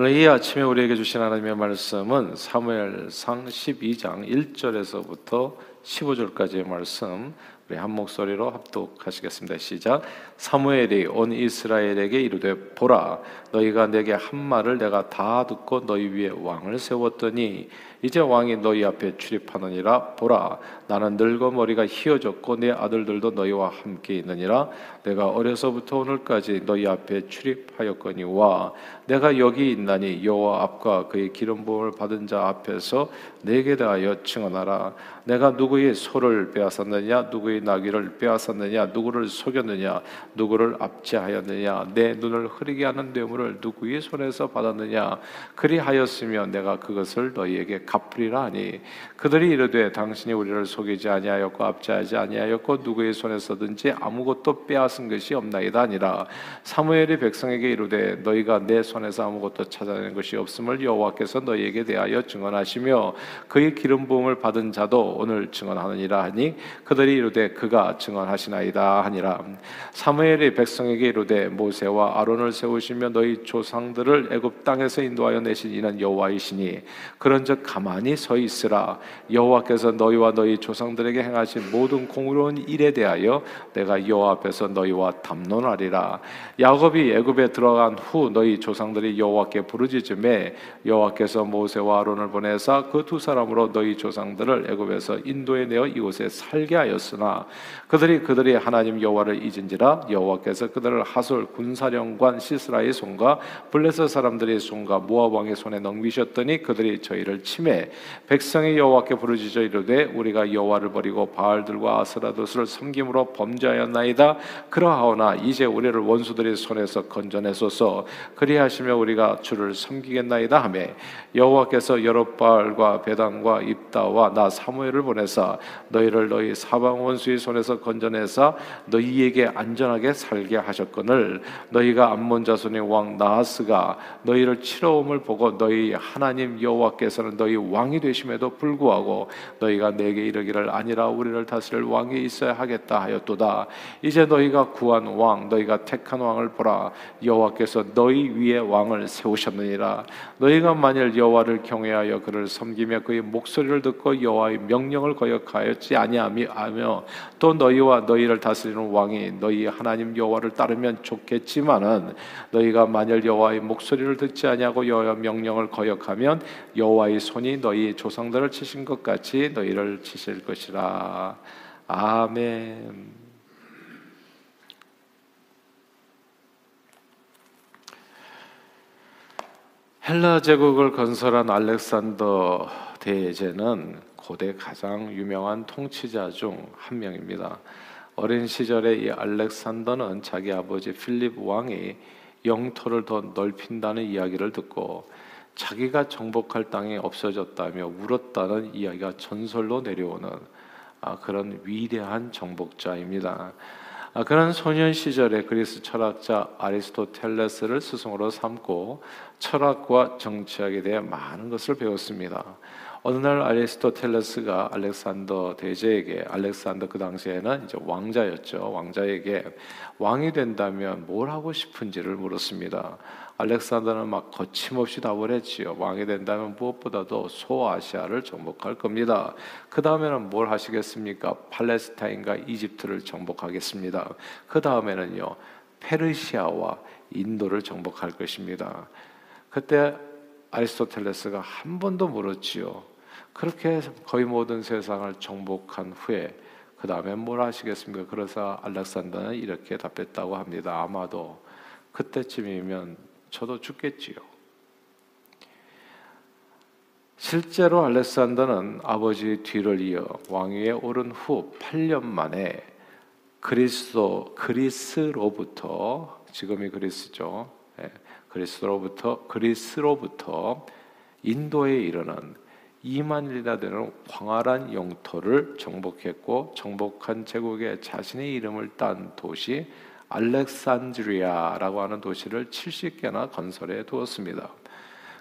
오늘 이 아침에 우리에게 주신 하나님의 말씀은 사무엘상 12장 1절에서부터 15절까지의 말씀, 우리 한 목소리로 합독하시겠습니다. 시작. 사무엘이 온 이스라엘에게 이르되, 보라, 너희가 내게 한 말을 내가 다 듣고 너희 위에 왕을 세웠더니 이제 왕이 너희 앞에 출입하느니라. 보라, 나는 늙어 머리가 희어졌고 내 아들들도 너희와 함께 있느니라. 내가 어려서부터 오늘까지 너희 앞에 출입하였거니와 내가 여기 있나니 여호와 앞과 그의 기름 부음을 받은 자 앞에서 내게 대하여 증언하라. 내가 누구의 소를 빼앗았느냐, 누구의 나귀를 빼앗았느냐, 누구를 속였느냐, 누구를 압제하였느냐, 내 눈을 흐리게 하는 뇌물을 누구의 손에서 받았느냐, 그리하였으며 내가 그것을 너희에게 갚으리라 하니, 그들이 이르되, 당신이 우리를 속이지 아니하였고 압제하지 아니하였고 누구의 손에서든지 아무것도 빼앗은 것이 없나이다 아니라. 사무엘이 백성에게 이르되, 너희가 내 손에서 아무것도 찾아낸 것이 없음을 여호와께서 너희에게 대하여 증언하시며 그의 기름 부음을 받은 자도 오늘 증언하느니라 하니, 그들이 이르되, 그가 증언하시나이다 하니라. 사무엘이 백성에게 이르되, 모세와 아론을 세우시며 너희 조상들을 애굽 땅에서 인도하여 내신 이는 여호와이시니 그런즉 가만히 서 있으라. 여호와께서 너희와 너희 조상들에게 행하신 모든 공의로운 일에 대하여 내가 여호와 앞에서 너희와 담론하리라. 야곱이 애굽에 들어간 후 너희 조상들이 여호와께 부르짖음에 여호와께서 모세와 아론을 보내사 그 두 사람으로 너희 조상들을 애굽에서 인도해 내어 이곳에 살게 하였으나 그들이 하나님 여호와를 잊은지라. 여호와께서 그들을 하솔 군사령관 시스라의 손과 블레셋 사람들의 손과 모압 왕의 손에 넘기셨더니 그들이 저희를 치매 백성이 여호와께 부르짖어 이르되, 우리가 여호와를 버리고 바알들과 아스라도스를 섬김으로 범죄하였나이다. 그러하오나 이제 우리를 원수들의 손에서 건져내소서. 그리하시며 우리가 주를 섬기겠나이다 하며, 여호와께서 여룹바알과 베단과 입다와 나 사무엘을 보내사 너희를 너희 사방 원수의 손에서 건져내사 너희에게 안전하게 살게 하셨거늘 너희가 암몬 자손의 왕 나하스가 너희를 치러옴을 보고 너희 하나님 여호와께서는 너희 왕이 되심에도 불구하고 너희가 내게 이르기를 아니라 우리를 다스릴 왕이 있어야 하겠다 하였도다. 이제 너희가 구한 왕, 너희가 택한 왕을 보라. 여호와께서 너희 위에 왕을 세우셨느니라. 너희가 만일 여호와를 경외하여 그를 섬기며 그의 목소리를 듣고 여호와의 명령을 거역하였지 아니하며 또 너희와 너희를 다스리는 왕이 너희 하나님 여호와를 따르면 좋겠지만은 너희가 만일 여호와의 목소리를 듣지 아니하고 여호와의 명령을 거역하면 여호와의 손이 너희 조상들을 치신 것 같이 너희를 치실 것이라. 아멘. 헬라 제국을 건설한 알렉산더 대제는 고대 가장 유명한 통치자 중 한 명입니다. 어린 시절에 이 알렉산더는 자기 아버지 필립 왕이 영토를 더 넓힌다는 이야기를 듣고 자기가 정복할 땅이 없어졌다며 울었다는 이야기가 전설로 내려오는 그런 위대한 정복자입니다. 그는 소년 시절에 그리스 철학자 아리스토텔레스를 스승으로 삼고 철학과 정치학에 대해 많은 것을 배웠습니다. 어느 날 아리스토텔레스가 알렉산더 대제에게, 알렉산더 그 당시에는 이제 왕자였죠. 왕자에게 왕이 된다면 뭘 하고 싶은지를 물었습니다. 알렉산더는 막 거침없이 답을 했지요. 왕이 된다면 무엇보다도 소아시아를 정복할 겁니다. 그 다음에는 뭘 하시겠습니까? 팔레스타인과 이집트를 정복하겠습니다. 그 다음에는요, 페르시아와 인도를 정복할 것입니다. 그때 아리스토텔레스가 한 번도 물었지요. 그렇게 해서 거의 모든 세상을 정복한 후에 그 다음에 뭘 하시겠습니까? 그래서 알렉산더는 이렇게 답했다고 합니다. 아마도 그때쯤이면 저도 죽겠지요. 실제로 알렉산더는 아버지 뒤를 이어 왕위에 오른 후 8년 만에 그리스로부터 지금이 그리스죠. 그리스로부터 인도에 이르는 2만일이나 되는 광활한 영토를 정복했고, 정복한 제국에 자신의 이름을 딴 도시 알렉산드리아라고 하는 도시를 70개나 건설해 두었습니다.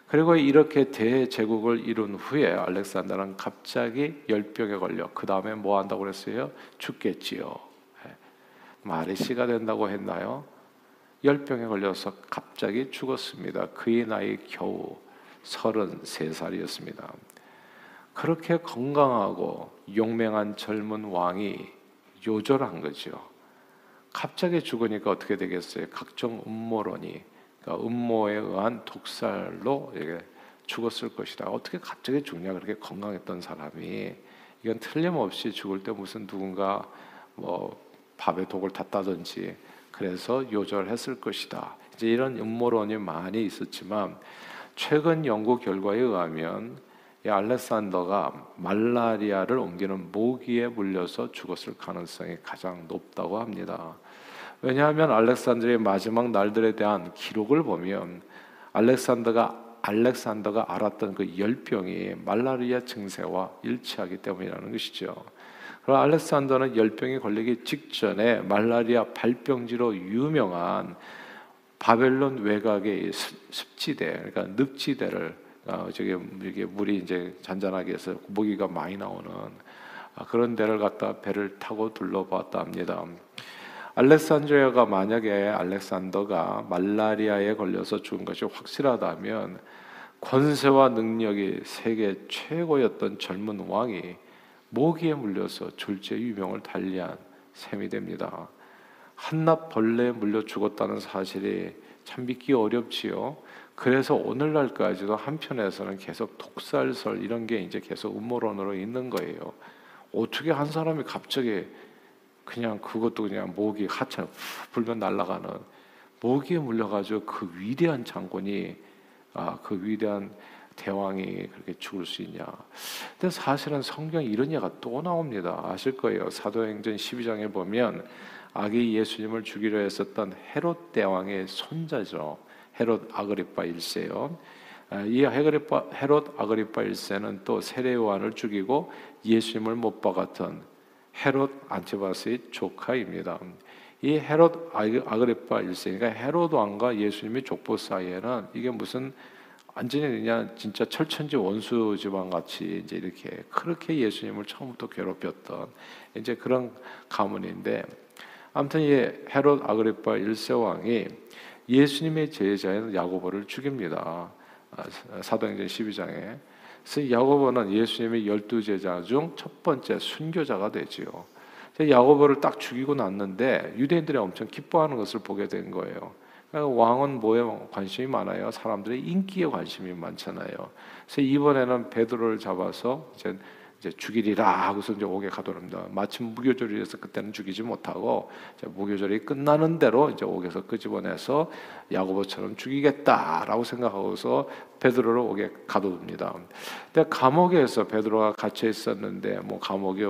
그리고 이렇게 대제국을 이룬 후에 알렉산더는 갑자기 열병에 걸려 그 다음에 뭐 한다고 그랬어요? 죽겠지요. 말이 씨가 된다고 했나요? 열병에 걸려서 갑자기 죽었습니다. 그의 나이 겨우 33살이었습니다. 그렇게 건강하고 용맹한 젊은 왕이 요절한 거죠. 갑자기 죽으니까 어떻게 되겠어요? 각종 음모론이, 그러니까 음모에 의한 독살로 죽었을 것이다. 어떻게 갑자기 죽냐? 그렇게 건강했던 사람이. 이건 틀림없이 죽을 때 무슨 누군가 뭐 밥에 독을 탔다든지 그래서 요절했을 것이다. 이제 이런 음모론이 많이 있었지만 최근 연구 결과에 의하면 이 알렉산더가 말라리아를 옮기는 모기에 물려서 죽었을 가능성이 가장 높다고 합니다. 왜냐하면 알렉산더의 마지막 날들에 대한 기록을 보면 알렉산더가 알았던 그 열병이 말라리아 증세와 일치하기 때문이라는 것이죠. 그럼 알렉산더는 열병이 걸리기 직전에 말라리아 발병지로 유명한 바벨론 외곽의 습지대, 그러니까 늪지대를 이게 물이 이제 잔잔하게 해서 모기가 많이 나오는 그런 데를 갖다 배를 타고 둘러봤답니다. 알렉산드리아가 만약에 알렉산더가 말라리아에 걸려서 죽은 것이 확실하다면 권세와 능력이 세계 최고였던 젊은 왕이 모기에 물려서 졸제 유명을 달리한 셈이 됩니다. 한낱 벌레에 물려 죽었다는 사실이 참 믿기 어렵지요. 그래서 오늘날까지도 한편에서는 계속 독살설 이런 게 이제 계속 음모론으로 있는 거예요. 어떻게 한 사람이 갑자기 그냥 그것도 그냥 모기 하찮 불면 날아가는 모기에 물려가지고 그 위대한 장군이 그 위대한 대왕이 그렇게 죽을 수 있냐? 근데 사실은 성경 이런 얘기가 또 나옵니다. 아실 거예요. 사도행전 12장에 보면 아기 예수님을 죽이려 했었던 헤롯 대왕의 손자죠. 헤롯 아그립바 1세요. 이 헤롯 아그립바 1세는 또 세례요한을 죽이고 예수님을 못 박았던 헤롯 안티바스의 조카입니다. 이 헤롯 아그립바 1세, 그러니까 헤롯 왕과 예수님의 족보 사이에는 이게 무슨 완전히 그냥 진짜 철천지 원수 집안 같이 이제 이렇게 그렇게 예수님을 처음부터 괴롭혔던 이제 그런 가문인데, 아무튼 이 헤롯 아그립바 1세 왕이 예수님의 제자인 야고보를 죽입니다. 사도행전 12장에. 그래서 야고보는 예수님의 12제자 중 첫 번째 순교자가 되지요. 야고보를 딱 죽이고 났는데 유대인들이 엄청 기뻐하는 것을 보게 된 거예요. 그러니까 왕은 뭐에 관심이 많아요? 사람들의 인기에 관심이 많잖아요. 그래서 이번에는 베드로를 잡아서 이제 죽이리라 하고서 이제 옥에 가둬냅니다. 마침 무교절이라서 그때는 죽이지 못하고 무교절이 끝나는 대로 이제 옥에서 끄집어내서 야고보처럼 죽이겠다라고 생각하고서 베드로를 옥에 가둬둡니다. 근데 감옥에서 베드로가 갇혀 있었는데 뭐 감옥에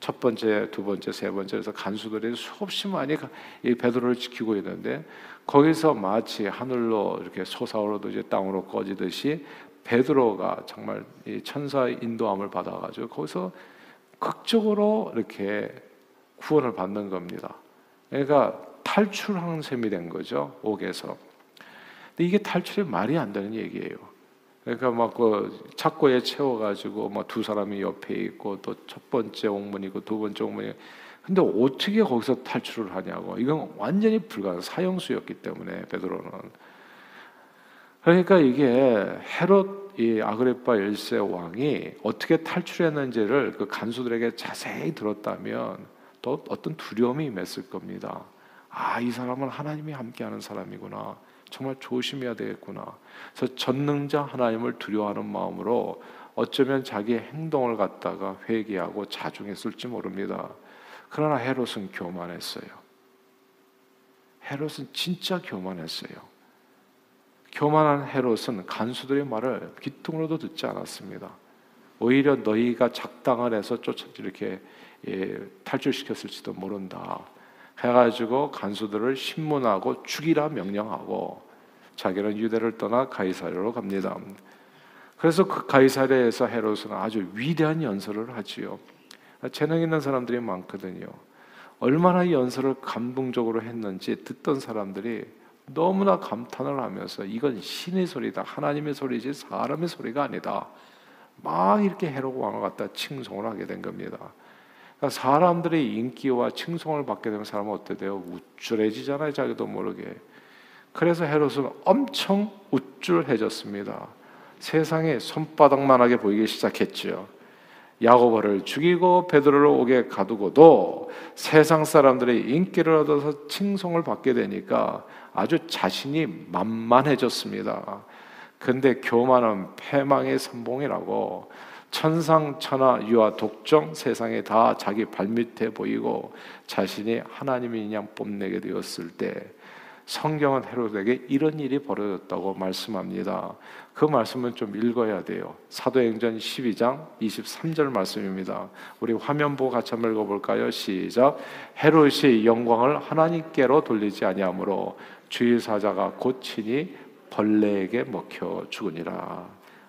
첫 번째, 두 번째, 세 번째에서 간수들이 수없이 많이 이 베드로를 지키고 있는데 거기서 마치 하늘로 이렇게 솟아오르듯 이제 땅으로 꺼지듯이 베드로가 정말 이 천사의 인도함을 받아가지고 거기서 극적으로 이렇게 구원을 받는 겁니다. 그러니까 탈출하는 셈이 된 거죠, 옥에서. 근데 이게 탈출이 말이 안 되는 얘기예요. 그러니까 막 그 착고에 채워가지고 막 두 사람이 옆에 있고 또 첫 번째 옥문이고 두 번째 옥문이고. 근데 어떻게 거기서 탈출을 하냐고. 이건 완전히 불가능, 사형수였기 때문에 베드로는. 그러니까 이게 헤롯 이 아그리빠 1세 왕이 어떻게 탈출했는지를 그 간수들에게 자세히 들었다면 또 어떤 두려움이 임했을 겁니다. 아, 이 사람은 하나님이 함께하는 사람이구나. 정말 조심해야 되겠구나. 그래서 전능자 하나님을 두려워하는 마음으로 어쩌면 자기의 행동을 갖다가 회개하고 자중했을지 모릅니다. 그러나 헤롯은 교만했어요. 헤롯은 진짜 교만했어요. 교만한 헤롯은 간수들의 말을 귀퉁으로도 듣지 않았습니다. 오히려 너희가 작당을 해서 쫓아 이렇게 탈출시켰을지도 모른다 해가지고 간수들을 신문하고 죽이라 명령하고 자기는 유대를 떠나 가이사랴로 갑니다. 그래서 그 가이사랴에서 헤롯은 아주 위대한 연설을 하지요. 재능 있는 사람들이 많거든요. 얼마나 연설을 감동적으로 했는지 듣던 사람들이 너무나 감탄을 하면서 이건 신의 소리다, 하나님의 소리지 사람의 소리가 아니다 막 이렇게 헤롯 왕을 갖다 칭송을 하게 된 겁니다. 그러니까 사람들의 인기와 칭송을 받게 되면 사람은 어떻게 돼요? 우쭐해지잖아요, 자기도 모르게. 그래서 헤롯은 엄청 우쭐해졌습니다. 세상에 손바닥만하게 보이기 시작했지요. 야고보를 죽이고 베드로를 옥에 가두고도 세상 사람들의 인기를 얻어서 칭송을 받게 되니까 아주 자신이 만만해졌습니다. 근데 교만은 패망의 선봉이라고 천상천하 유아 독종 세상에 다 자기 발밑에 보이고 자신이 하나님이 그냥 뽐내게 되었을 때 성경은 헤롯에게 이런 일이 벌어졌다고 말씀합니다. 그 말씀은 좀 읽어야 돼요. 사도행전 12장 23절 말씀입니다. 우리 화면 보고 같이 한번 읽어볼까요? 시작. 헤롯이 영광을 하나님께로 돌리지 아니하므로 주의 사자가 곧 친히 벌레에게 먹혀 죽으니라.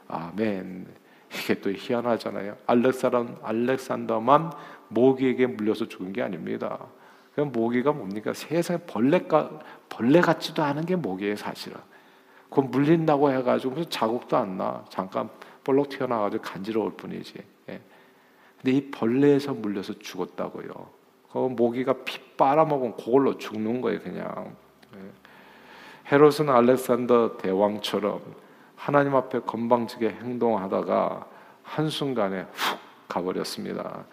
아멘. 이게 또 희한하잖아요. 알렉산더만 모기에게 물려서 죽은 게 아닙니다. 그럼 모기가 뭡니까? 세상에 벌레 같지도 않은 게 모기예요, 사실은. 그건 물린다고 해가지고 무슨 자국도 안 나. 잠깐 볼록 튀어나와가지고 간지러울 뿐이지. 예. 근데 이 벌레에서 물려서 죽었다고요. 그 모기가 피 빨아먹은 그걸로 죽는 거예요, 그냥. 예. 헤롯은 알렉산더 대왕처럼 하나님 앞에 건방지게 행동하다가 한순간에 훅 가버렸습니다.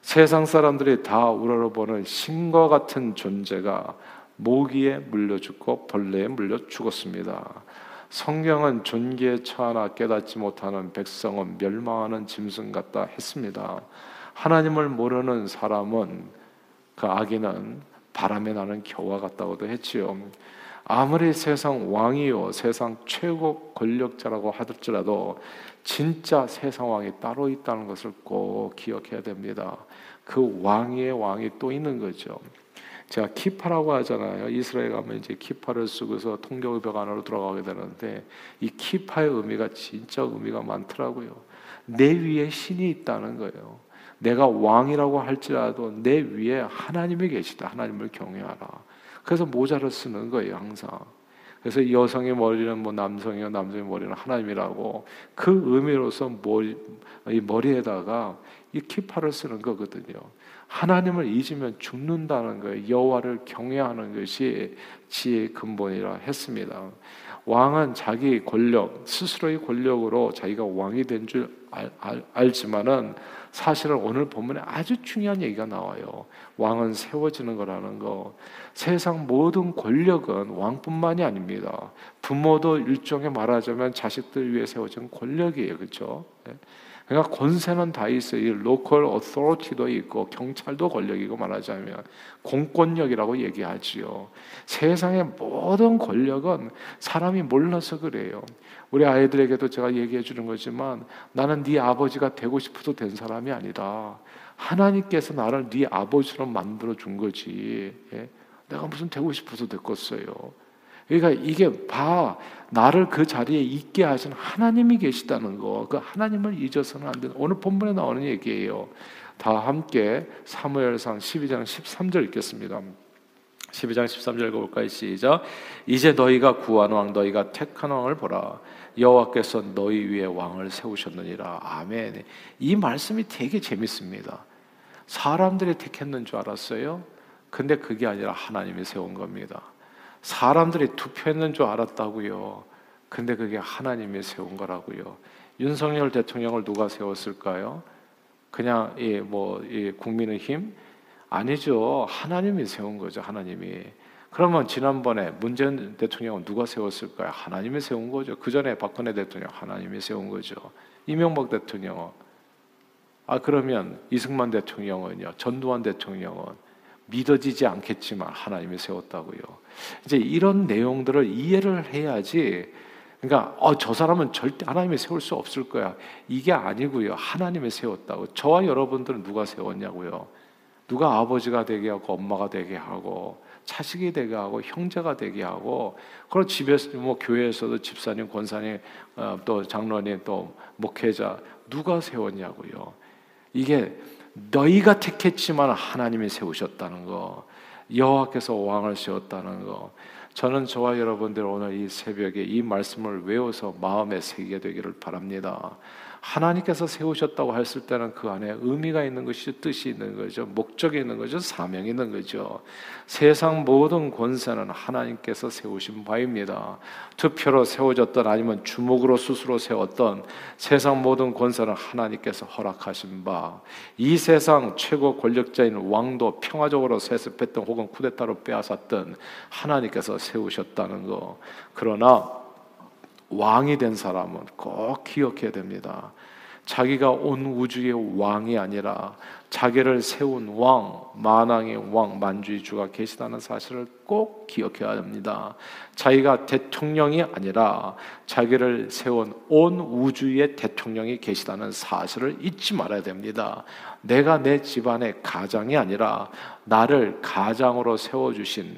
세상 사람들이 다 우러러보는 신과 같은 존재가 모기에 물려 죽고 벌레에 물려 죽었습니다. 성경은 존귀에 처하나 깨닫지 못하는 백성은 멸망하는 짐승 같다 했습니다. 하나님을 모르는 사람은 그 악인은 바람에 나는 겨와 같다고도 했지요. 아무리 세상 왕이요 세상 최고 권력자라고 하더라도 진짜 세상 왕이 따로 있다는 것을 꼭 기억해야 됩니다. 그 왕의 왕이 또 있는 거죠. 제가 키파라고 하잖아요. 이스라엘 가면 이제 키파를 쓰고서 통교의 벽 안으로 들어가게 되는데 이 키파의 의미가 진짜 의미가 많더라고요. 내 위에 신이 있다는 거예요. 내가 왕이라고 할지라도 내 위에 하나님이 계시다. 하나님을 경외하라. 그래서 모자를 쓰는 거예요, 항상. 그래서 여성의 머리는 뭐 남성이요, 남성의 머리는 하나님이라고 그 의미로서 이 머리에다가 이 키파를 쓰는 거거든요. 하나님을 잊으면 죽는다는 거예요. 여호와를 경외하는 것이 지혜의 근본이라 했습니다. 왕은 자기 권력, 스스로의 권력으로 자기가 왕이 된 줄 알지만은 사실은 오늘 본문에 아주 중요한 얘기가 나와요. 왕은 세워지는 거라는 거. 세상 모든 권력은 왕뿐만이 아닙니다. 부모도 일종의 말하자면 자식들 위해 세워진 권력이에요. 그렇죠? 그러니까 권세는 다 있어요. 로컬 어토리티도 있고 경찰도 권력이고 말하자면 공권력이라고 얘기하지요. 세상의 모든 권력은 사람이 몰라서 그래요. 우리 아이들에게도 제가 얘기해 주는 거지만 나는 네 아버지가 되고 싶어도 된 사람이 아니다. 하나님께서 나를 네 아버지로 만들어 준 거지. 예? 내가 무슨 되고 싶어서 됐겠어요. 그러니까 이게 나를 그 자리에 있게 하신 하나님이 계시다는 거. 그 하나님을 잊어서는 안 된다. 오늘 본문에 나오는 얘기예요. 다 함께 사무엘상 12장 13절 읽겠습니다. 12장 13절 읽어볼까요? 시작. 이제 너희가 구한 왕, 너희가 택한 왕을 보라. 여호와께서 너희 위에 왕을 세우셨느니라. 아멘. 이 말씀이 되게 재밌습니다. 사람들이 택했는 줄 알았어요. 근데 그게 아니라 하나님이 세운 겁니다. 사람들이 투표했는 줄 알았다고요. 근데 그게 하나님이 세운 거라고요. 윤석열 대통령을 누가 세웠을까요? 그냥 국민의힘? 아니죠. 하나님이 세운 거죠. 하나님이. 그러면 지난번에 문재인 대통령은 누가 세웠을까요? 하나님이 세운 거죠. 그 전에 박근혜 대통령 하나님이 세운 거죠. 이명박 대통령은 그러면 이승만 대통령은요. 전두환 대통령은 믿어지지 않겠지만 하나님이 세웠다고요. 이제 이런 내용들을 이해를 해야지. 그러니까 저 사람은 절대 하나님이 세울 수 없을 거야. 이게 아니고요. 하나님이 세웠다고. 저와 여러분들은 누가 세웠냐고요. 누가 아버지가 되게 하고 엄마가 되게 하고 자식이 되게 하고 형제가 되게 하고 그리고 집에서 교회에서도 집사님, 권사님, 또 장로님, 또 목회자 누가 세웠냐고요. 이게 너희가 택했지만 하나님이 세우셨다는 거, 여호와께서 왕을 세웠다는 거. 저는 저와 여러분들 오늘 이 새벽에 이 말씀을 외워서 마음에 새기게 되기를 바랍니다. 하나님께서 세우셨다고 했을 때는 그 안에 의미가 있는 것이 뜻이 있는 거죠. 목적이 있는 거죠. 사명이 있는 거죠. 세상 모든 권세는 하나님께서 세우신 바입니다. 투표로 세워졌던 아니면 주목으로 스스로 세웠던 세상 모든 권세는 하나님께서 허락하신 바, 이 세상 최고 권력자인 왕도 평화적으로 세습했던 혹은 쿠데타로 빼앗았던 하나님께서 세우셨다는 거. 그러나 왕이 된 사람은 꼭 기억해야 됩니다. 자기가 온 우주의 왕이 아니라 자기를 세운 왕, 만왕의 왕, 만주의 주가 계시다는 사실을 꼭 기억해야 합니다. 자기가 대통령이 아니라 자기를 세운 온 우주의 대통령이 계시다는 사실을 잊지 말아야 됩니다. 내가 내 집안의 가장이 아니라 나를 가장으로 세워주신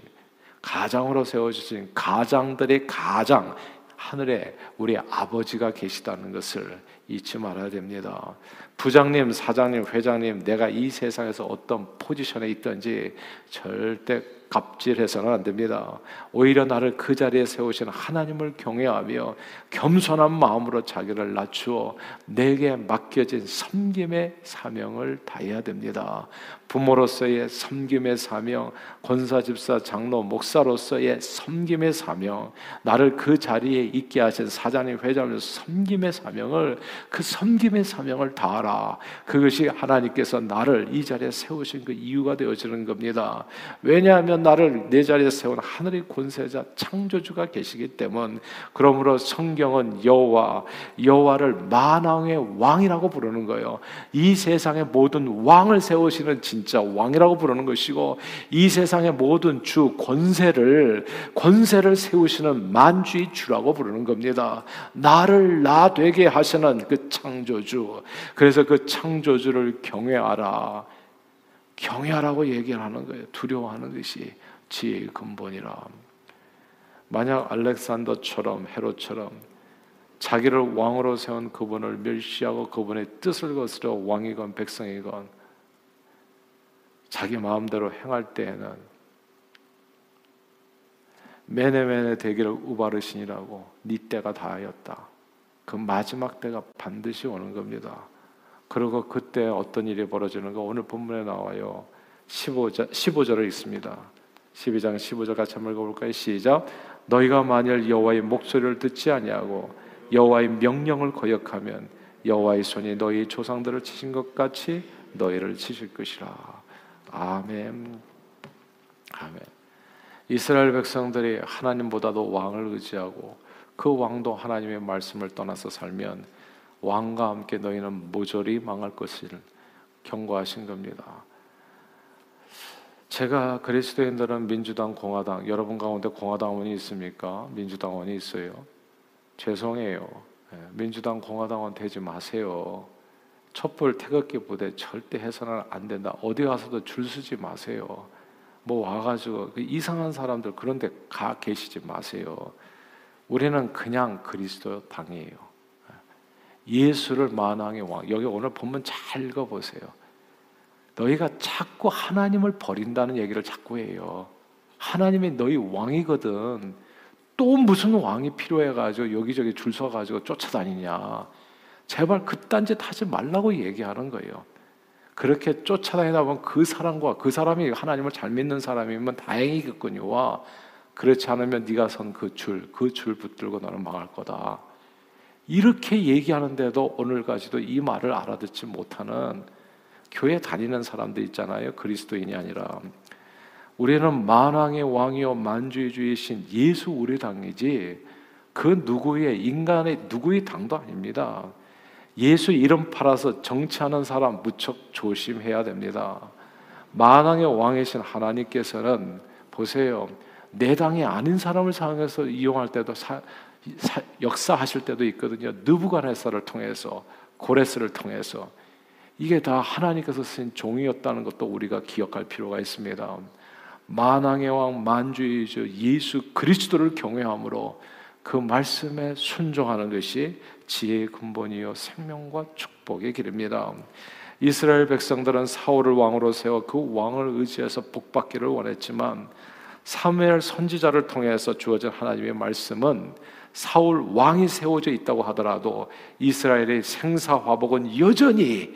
가장들의 가장, 하늘에 우리 아버지가 계시다는 것을 잊지 말아야 됩니다. 부장님, 사장님, 회장님, 내가 이 세상에서 어떤 포지션에 있든지 절대 갑질해서는 안 됩니다. 오히려 나를 그 자리에 세우신 하나님을 경외하며 겸손한 마음으로 자기를 낮추어 내게 맡겨진 섬김의 사명을 다해야 됩니다. 부모로서의 섬김의 사명, 권사, 집사, 장로, 목사로서의 섬김의 사명, 나를 그 자리에 있게 하신 사장님, 회장님 섬김의 사명을, 그 섬김의 사명을 다하라. 그것이 하나님께서 나를 이 자리에 세우신 그 이유가 되어지는 겁니다. 왜냐하면 나를 내 자리에 세운 하늘의 권세자 창조주가 계시기 때문. 그러므로 성경은 여호와를 만왕의 왕이라고 부르는 거예요. 이 세상의 모든 왕을 세우시는 진짜 왕이라고 부르는 것이고, 이 세상의 모든 주, 권세를 세우시는 만주의 주라고 부르는 겁니다. 나를 나 되게 하시는 그 창조주. 그래서 그 창조주를 경외하라고 얘기를 하는 거예요. 두려워하는 것이 지혜의 근본이라. 만약 알렉산더처럼, 헤롯처럼 자기를 왕으로 세운 그분을 멸시하고 그분의 뜻을 거스려 왕이건 백성이건 자기 마음대로 행할 때에는 메네메네 대기를 우바르시니라고, 네 때가 다하였다. 그 마지막 때가 반드시 오는 겁니다. 그리고 그때 어떤 일이 벌어지는가? 오늘 본문에 나와요. 15절을 읽습니다. 12장 15절 같이 한번 읽어볼까요? 시작! 너희가 만일 여호와의 목소리를 듣지 아니하고 여호와의 명령을 거역하면 여호와의 손이 너희 조상들을 치신 것 같이 너희를 치실 것이라. 아멘. 아멘. 이스라엘 백성들이 하나님보다도 왕을 의지하고 그 왕도 하나님의 말씀을 떠나서 살면 왕과 함께 너희는 모조리 망할 것을 경고하신 겁니다. 제가, 그리스도인들은 민주당, 공화당, 여러분 가운데 공화당원이 있습니까? 민주당원이 있어요? 죄송해요. 민주당, 공화당원 되지 마세요. 촛불 태극기 부대 절대 해서는 안 된다. 어디 가서도 줄 서지 마세요. 뭐 와가지고 이상한 사람들 그런데 가 계시지 마세요. 우리는 그냥 그리스도 당이에요. 예수를 만왕의 왕. 여기 오늘 본문 잘 읽어보세요. 너희가 자꾸 하나님을 버린다는 얘기를 자꾸 해요. 하나님이 너희 왕이거든. 또 무슨 왕이 필요해가지고 여기저기 줄 서가지고 쫓아다니냐. 제발 그딴 짓 하지 말라고 얘기하는 거예요. 그렇게 쫓아다니다 보면 그 사람과, 그 사람이 하나님을 잘 믿는 사람이면 다행이겠군요. 와, 그렇지 않으면 네가 선 그 줄 붙들고 너는 망할 거다. 이렇게 얘기하는데도 오늘까지도 이 말을 알아듣지 못하는 교회 다니는 사람들 있잖아요. 그리스도인이 아니라. 우리는 만왕의 왕이요 만주의 주이신 예수 우리 당이지 그 누구의, 인간의 누구의 당도 아닙니다. 예수 이름 팔아서 정치하는 사람 무척 조심해야 됩니다. 만왕의 왕이신 하나님께서는 보세요. 내 당이 아닌 사람을 사용해서 이용할 때도 역사하실 때도 있거든요. 느부갓네살을 통해서, 고레스를 통해서. 이게 다 하나님께서 쓰신 종이었다는 것도 우리가 기억할 필요가 있습니다. 만왕의 왕 만주의 주 예수 그리스도를 경외함으로 그 말씀에 순종하는 것이 지혜의 근본이요 생명과 축복의 길입니다. 이스라엘 백성들은 사울을 왕으로 세워 그 왕을 의지해서 복받기를 원했지만 사무엘 선지자를 통해서 주어진 하나님의 말씀은 사울 왕이 세워져 있다고 하더라도 이스라엘의 생사화복은 여전히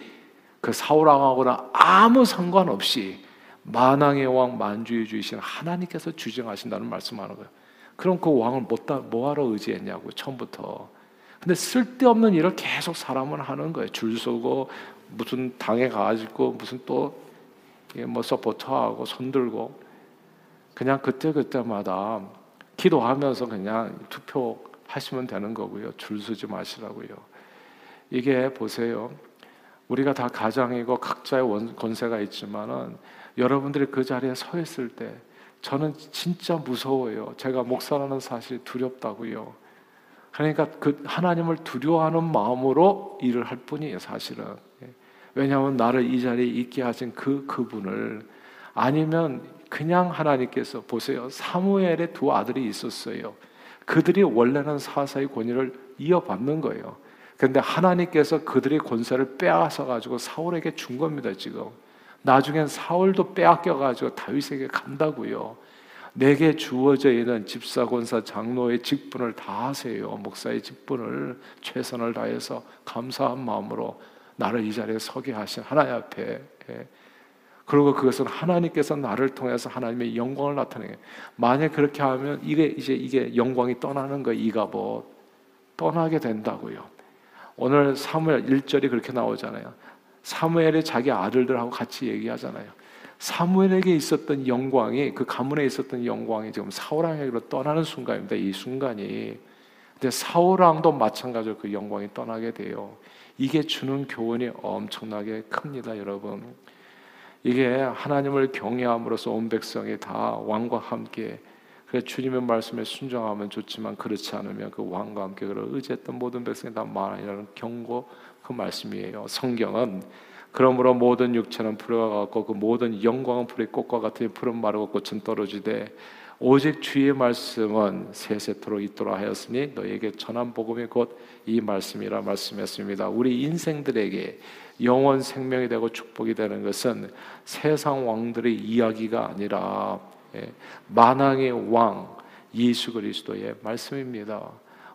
그 사울 왕하고는 아무 상관없이 만왕의 왕 만주의 주이신 하나님께서 주장하신다는 말씀하는 거예요. 그럼 그 왕을 뭐하러 의지했냐고 처음부터. 근데 쓸데없는 일을 계속 사람은 하는 거예요. 줄 서고 무슨 당에 가가지고 무슨 또 뭐 서포터하고 손들고 그냥 그때마다 기도하면서 그냥 투표하시면 되는 거고요. 줄 서지 마시라고요. 이게 보세요. 우리가 다 가장이고 각자의 권세가 있지만은 여러분들이 그 자리에 서 있을 때 저는 진짜 무서워요. 제가 목사라는 사실이 두렵다고요. 그러니까 그 하나님을 두려워하는 마음으로 일을 할 뿐이에요, 사실은. 왜냐하면 나를 이 자리에 있게 하신 그분을 아니면 그냥 하나님께서 보세요. 사무엘의 두 아들이 있었어요. 그들이 원래는 사사의 권위를 이어받는 거예요. 그런데 하나님께서 그들의 권세를 빼앗아가지고 사울에게 준 겁니다, 지금. 나중엔 사울도 빼앗겨가지고 다윗에게 간다고요. 내게 주어져 있는 집사, 권사, 장로의 직분을 다하세요. 목사의 직분을 최선을 다해서 감사한 마음으로 나를 이 자리에 서게 하신 하나님 앞에. 그리고 그것은 하나님께서 나를 통해서 하나님의 영광을 나타내요. 만약 그렇게 하면 이게 영광이 떠나는 거예요. 이가봇 떠나게 된다고요. 오늘 사무엘 1절이 그렇게 나오잖아요. 사무엘이 자기 아들들하고 같이 얘기하잖아요. 사무엘에게 있었던 영광이, 그 가문에 있었던 영광이 지금 사울왕에게로 떠나는 순간입니다. 이 순간이. 근데 사울왕도 마찬가지로 그 영광이 떠나게 돼요. 이게 주는 교훈이 엄청나게 큽니다, 여러분. 이게 하나님을 경외함으로써 온 백성이 다 왕과 함께, 그래서 주님의 말씀에 순종하면 좋지만 그렇지 않으면 그 왕과 함께 그를 의지했던 모든 백성이 다 멸하리라는 경고, 그 말씀이에요. 성경은 그러므로 모든 육체는 풀과 같고 그 모든 영광은 풀의 꽃과 같으니 풀은 마르고 꽃은 떨어지되 오직 주의 말씀은 세세토록 있도록 하였으니 너에게 전한 복음이 곧 이 말씀이라 말씀했습니다. 우리 인생들에게 영원 생명이 되고 축복이 되는 것은 세상 왕들의 이야기가 아니라 만왕의 왕 예수 그리스도의 말씀입니다.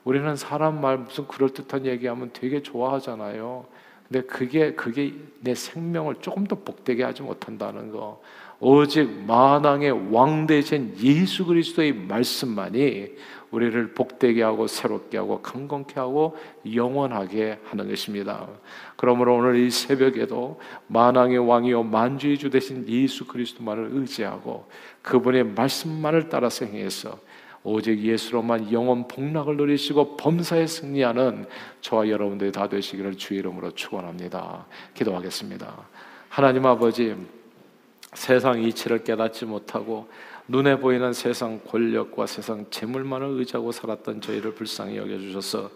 우리는 사람 말 무슨 그럴듯한 얘기하면 되게 좋아하잖아요. 근데 그게 내 생명을 조금 더 복되게 하지 못한다는 거. 오직 만왕의 왕 대신 예수 그리스도의 말씀만이 우리를 복되게 하고 새롭게 하고 강건케 하고 영원하게 하는 것입니다. 그러므로 오늘 이 새벽에도 만왕의 왕이요 만주의 주 대신 예수 그리스도만을 의지하고 그분의 말씀만을 따라서 행해서 오직 예수로만 영원 복락을 누리시고 범사에 승리하는 저와 여러분들이 다 되시기를 주의 이름으로 축원합니다. 기도하겠습니다. 하나님 아버지, 세상 이치를 깨닫지 못하고 눈에 보이는 세상 권력과 세상 재물만을 의지하고 살았던 저희를 불쌍히 여겨주셔서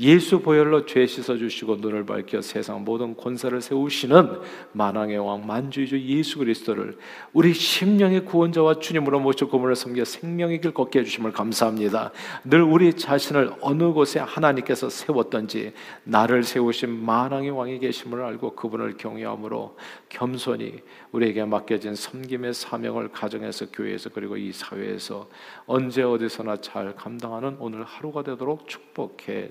예수 보혈로 죄 씻어주시고 눈을 밝혀 세상 모든 권세를 세우시는 만왕의 왕 만주주 예수 그리스도를 우리 심령의 구원자와 주님으로 모시고 그분을 섬겨 생명의 길 걷게 해주심을 감사합니다. 늘 우리 자신을 어느 곳에 하나님께서 세웠던지 나를 세우신 만왕의 왕이 계심을 알고 그분을 경외함으로 겸손히 우리에게 맡겨진 섬김의 사명을 가정에서, 교회에서, 그리고 이 사회에서 언제 어디서나 잘 감당하는 오늘 하루가 되도록 축복해